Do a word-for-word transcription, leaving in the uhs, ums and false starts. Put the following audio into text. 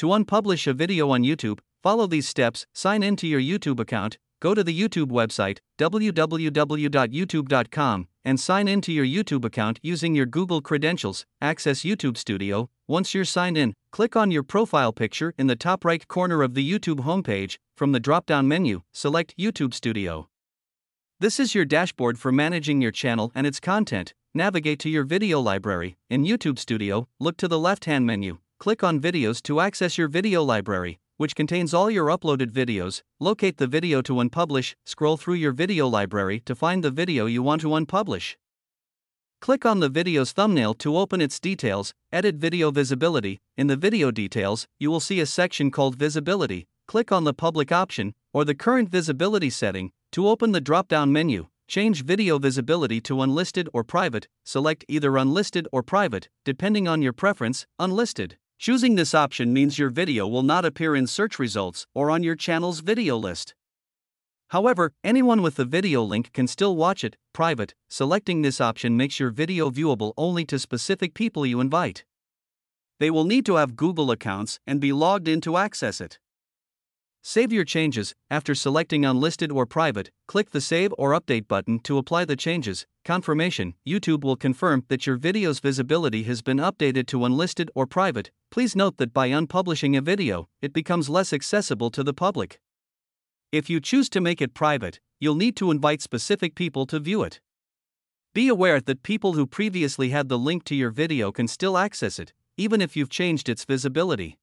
To unpublish a video on YouTube, follow these steps. Sign in to your YouTube account, go to the YouTube website, w w w dot youtube dot com, and sign in to your YouTube account using your Google credentials. Access YouTube Studio. Once you're signed in, click on your profile picture in the top right corner of the YouTube homepage. From the drop-down menu, select YouTube Studio. This is your dashboard for managing your channel and its content. Navigate to your video library. In YouTube Studio, look to the left-hand menu. Click on Videos to access your video library, which contains all your uploaded videos. Locate the video to unpublish. Scroll through your video library to find the video you want to unpublish. Click on the video's thumbnail to open its details. Edit video visibility. In the video details, you will see a section called Visibility. Click on the public option, or the current visibility setting, to open the drop-down menu. Change video visibility to unlisted or private. Select either unlisted or private, depending on your preference. Unlisted. Choosing this option means your video will not appear in search results or on your channel's video list. However, anyone with the video link can still watch it. Private. Selecting this option makes your video viewable only to specific people you invite. They will need to have Google accounts and be logged in to access it. Save your changes. After selecting Unlisted or Private, click the Save or Update button to apply the changes. Confirmation. YouTube will confirm that your video's visibility has been updated to Unlisted or Private. Please note that by unpublishing a video, it becomes less accessible to the public. If you choose to make it private, you'll need to invite specific people to view it. Be aware that people who previously had the link to your video can still access it, even if you've changed its visibility.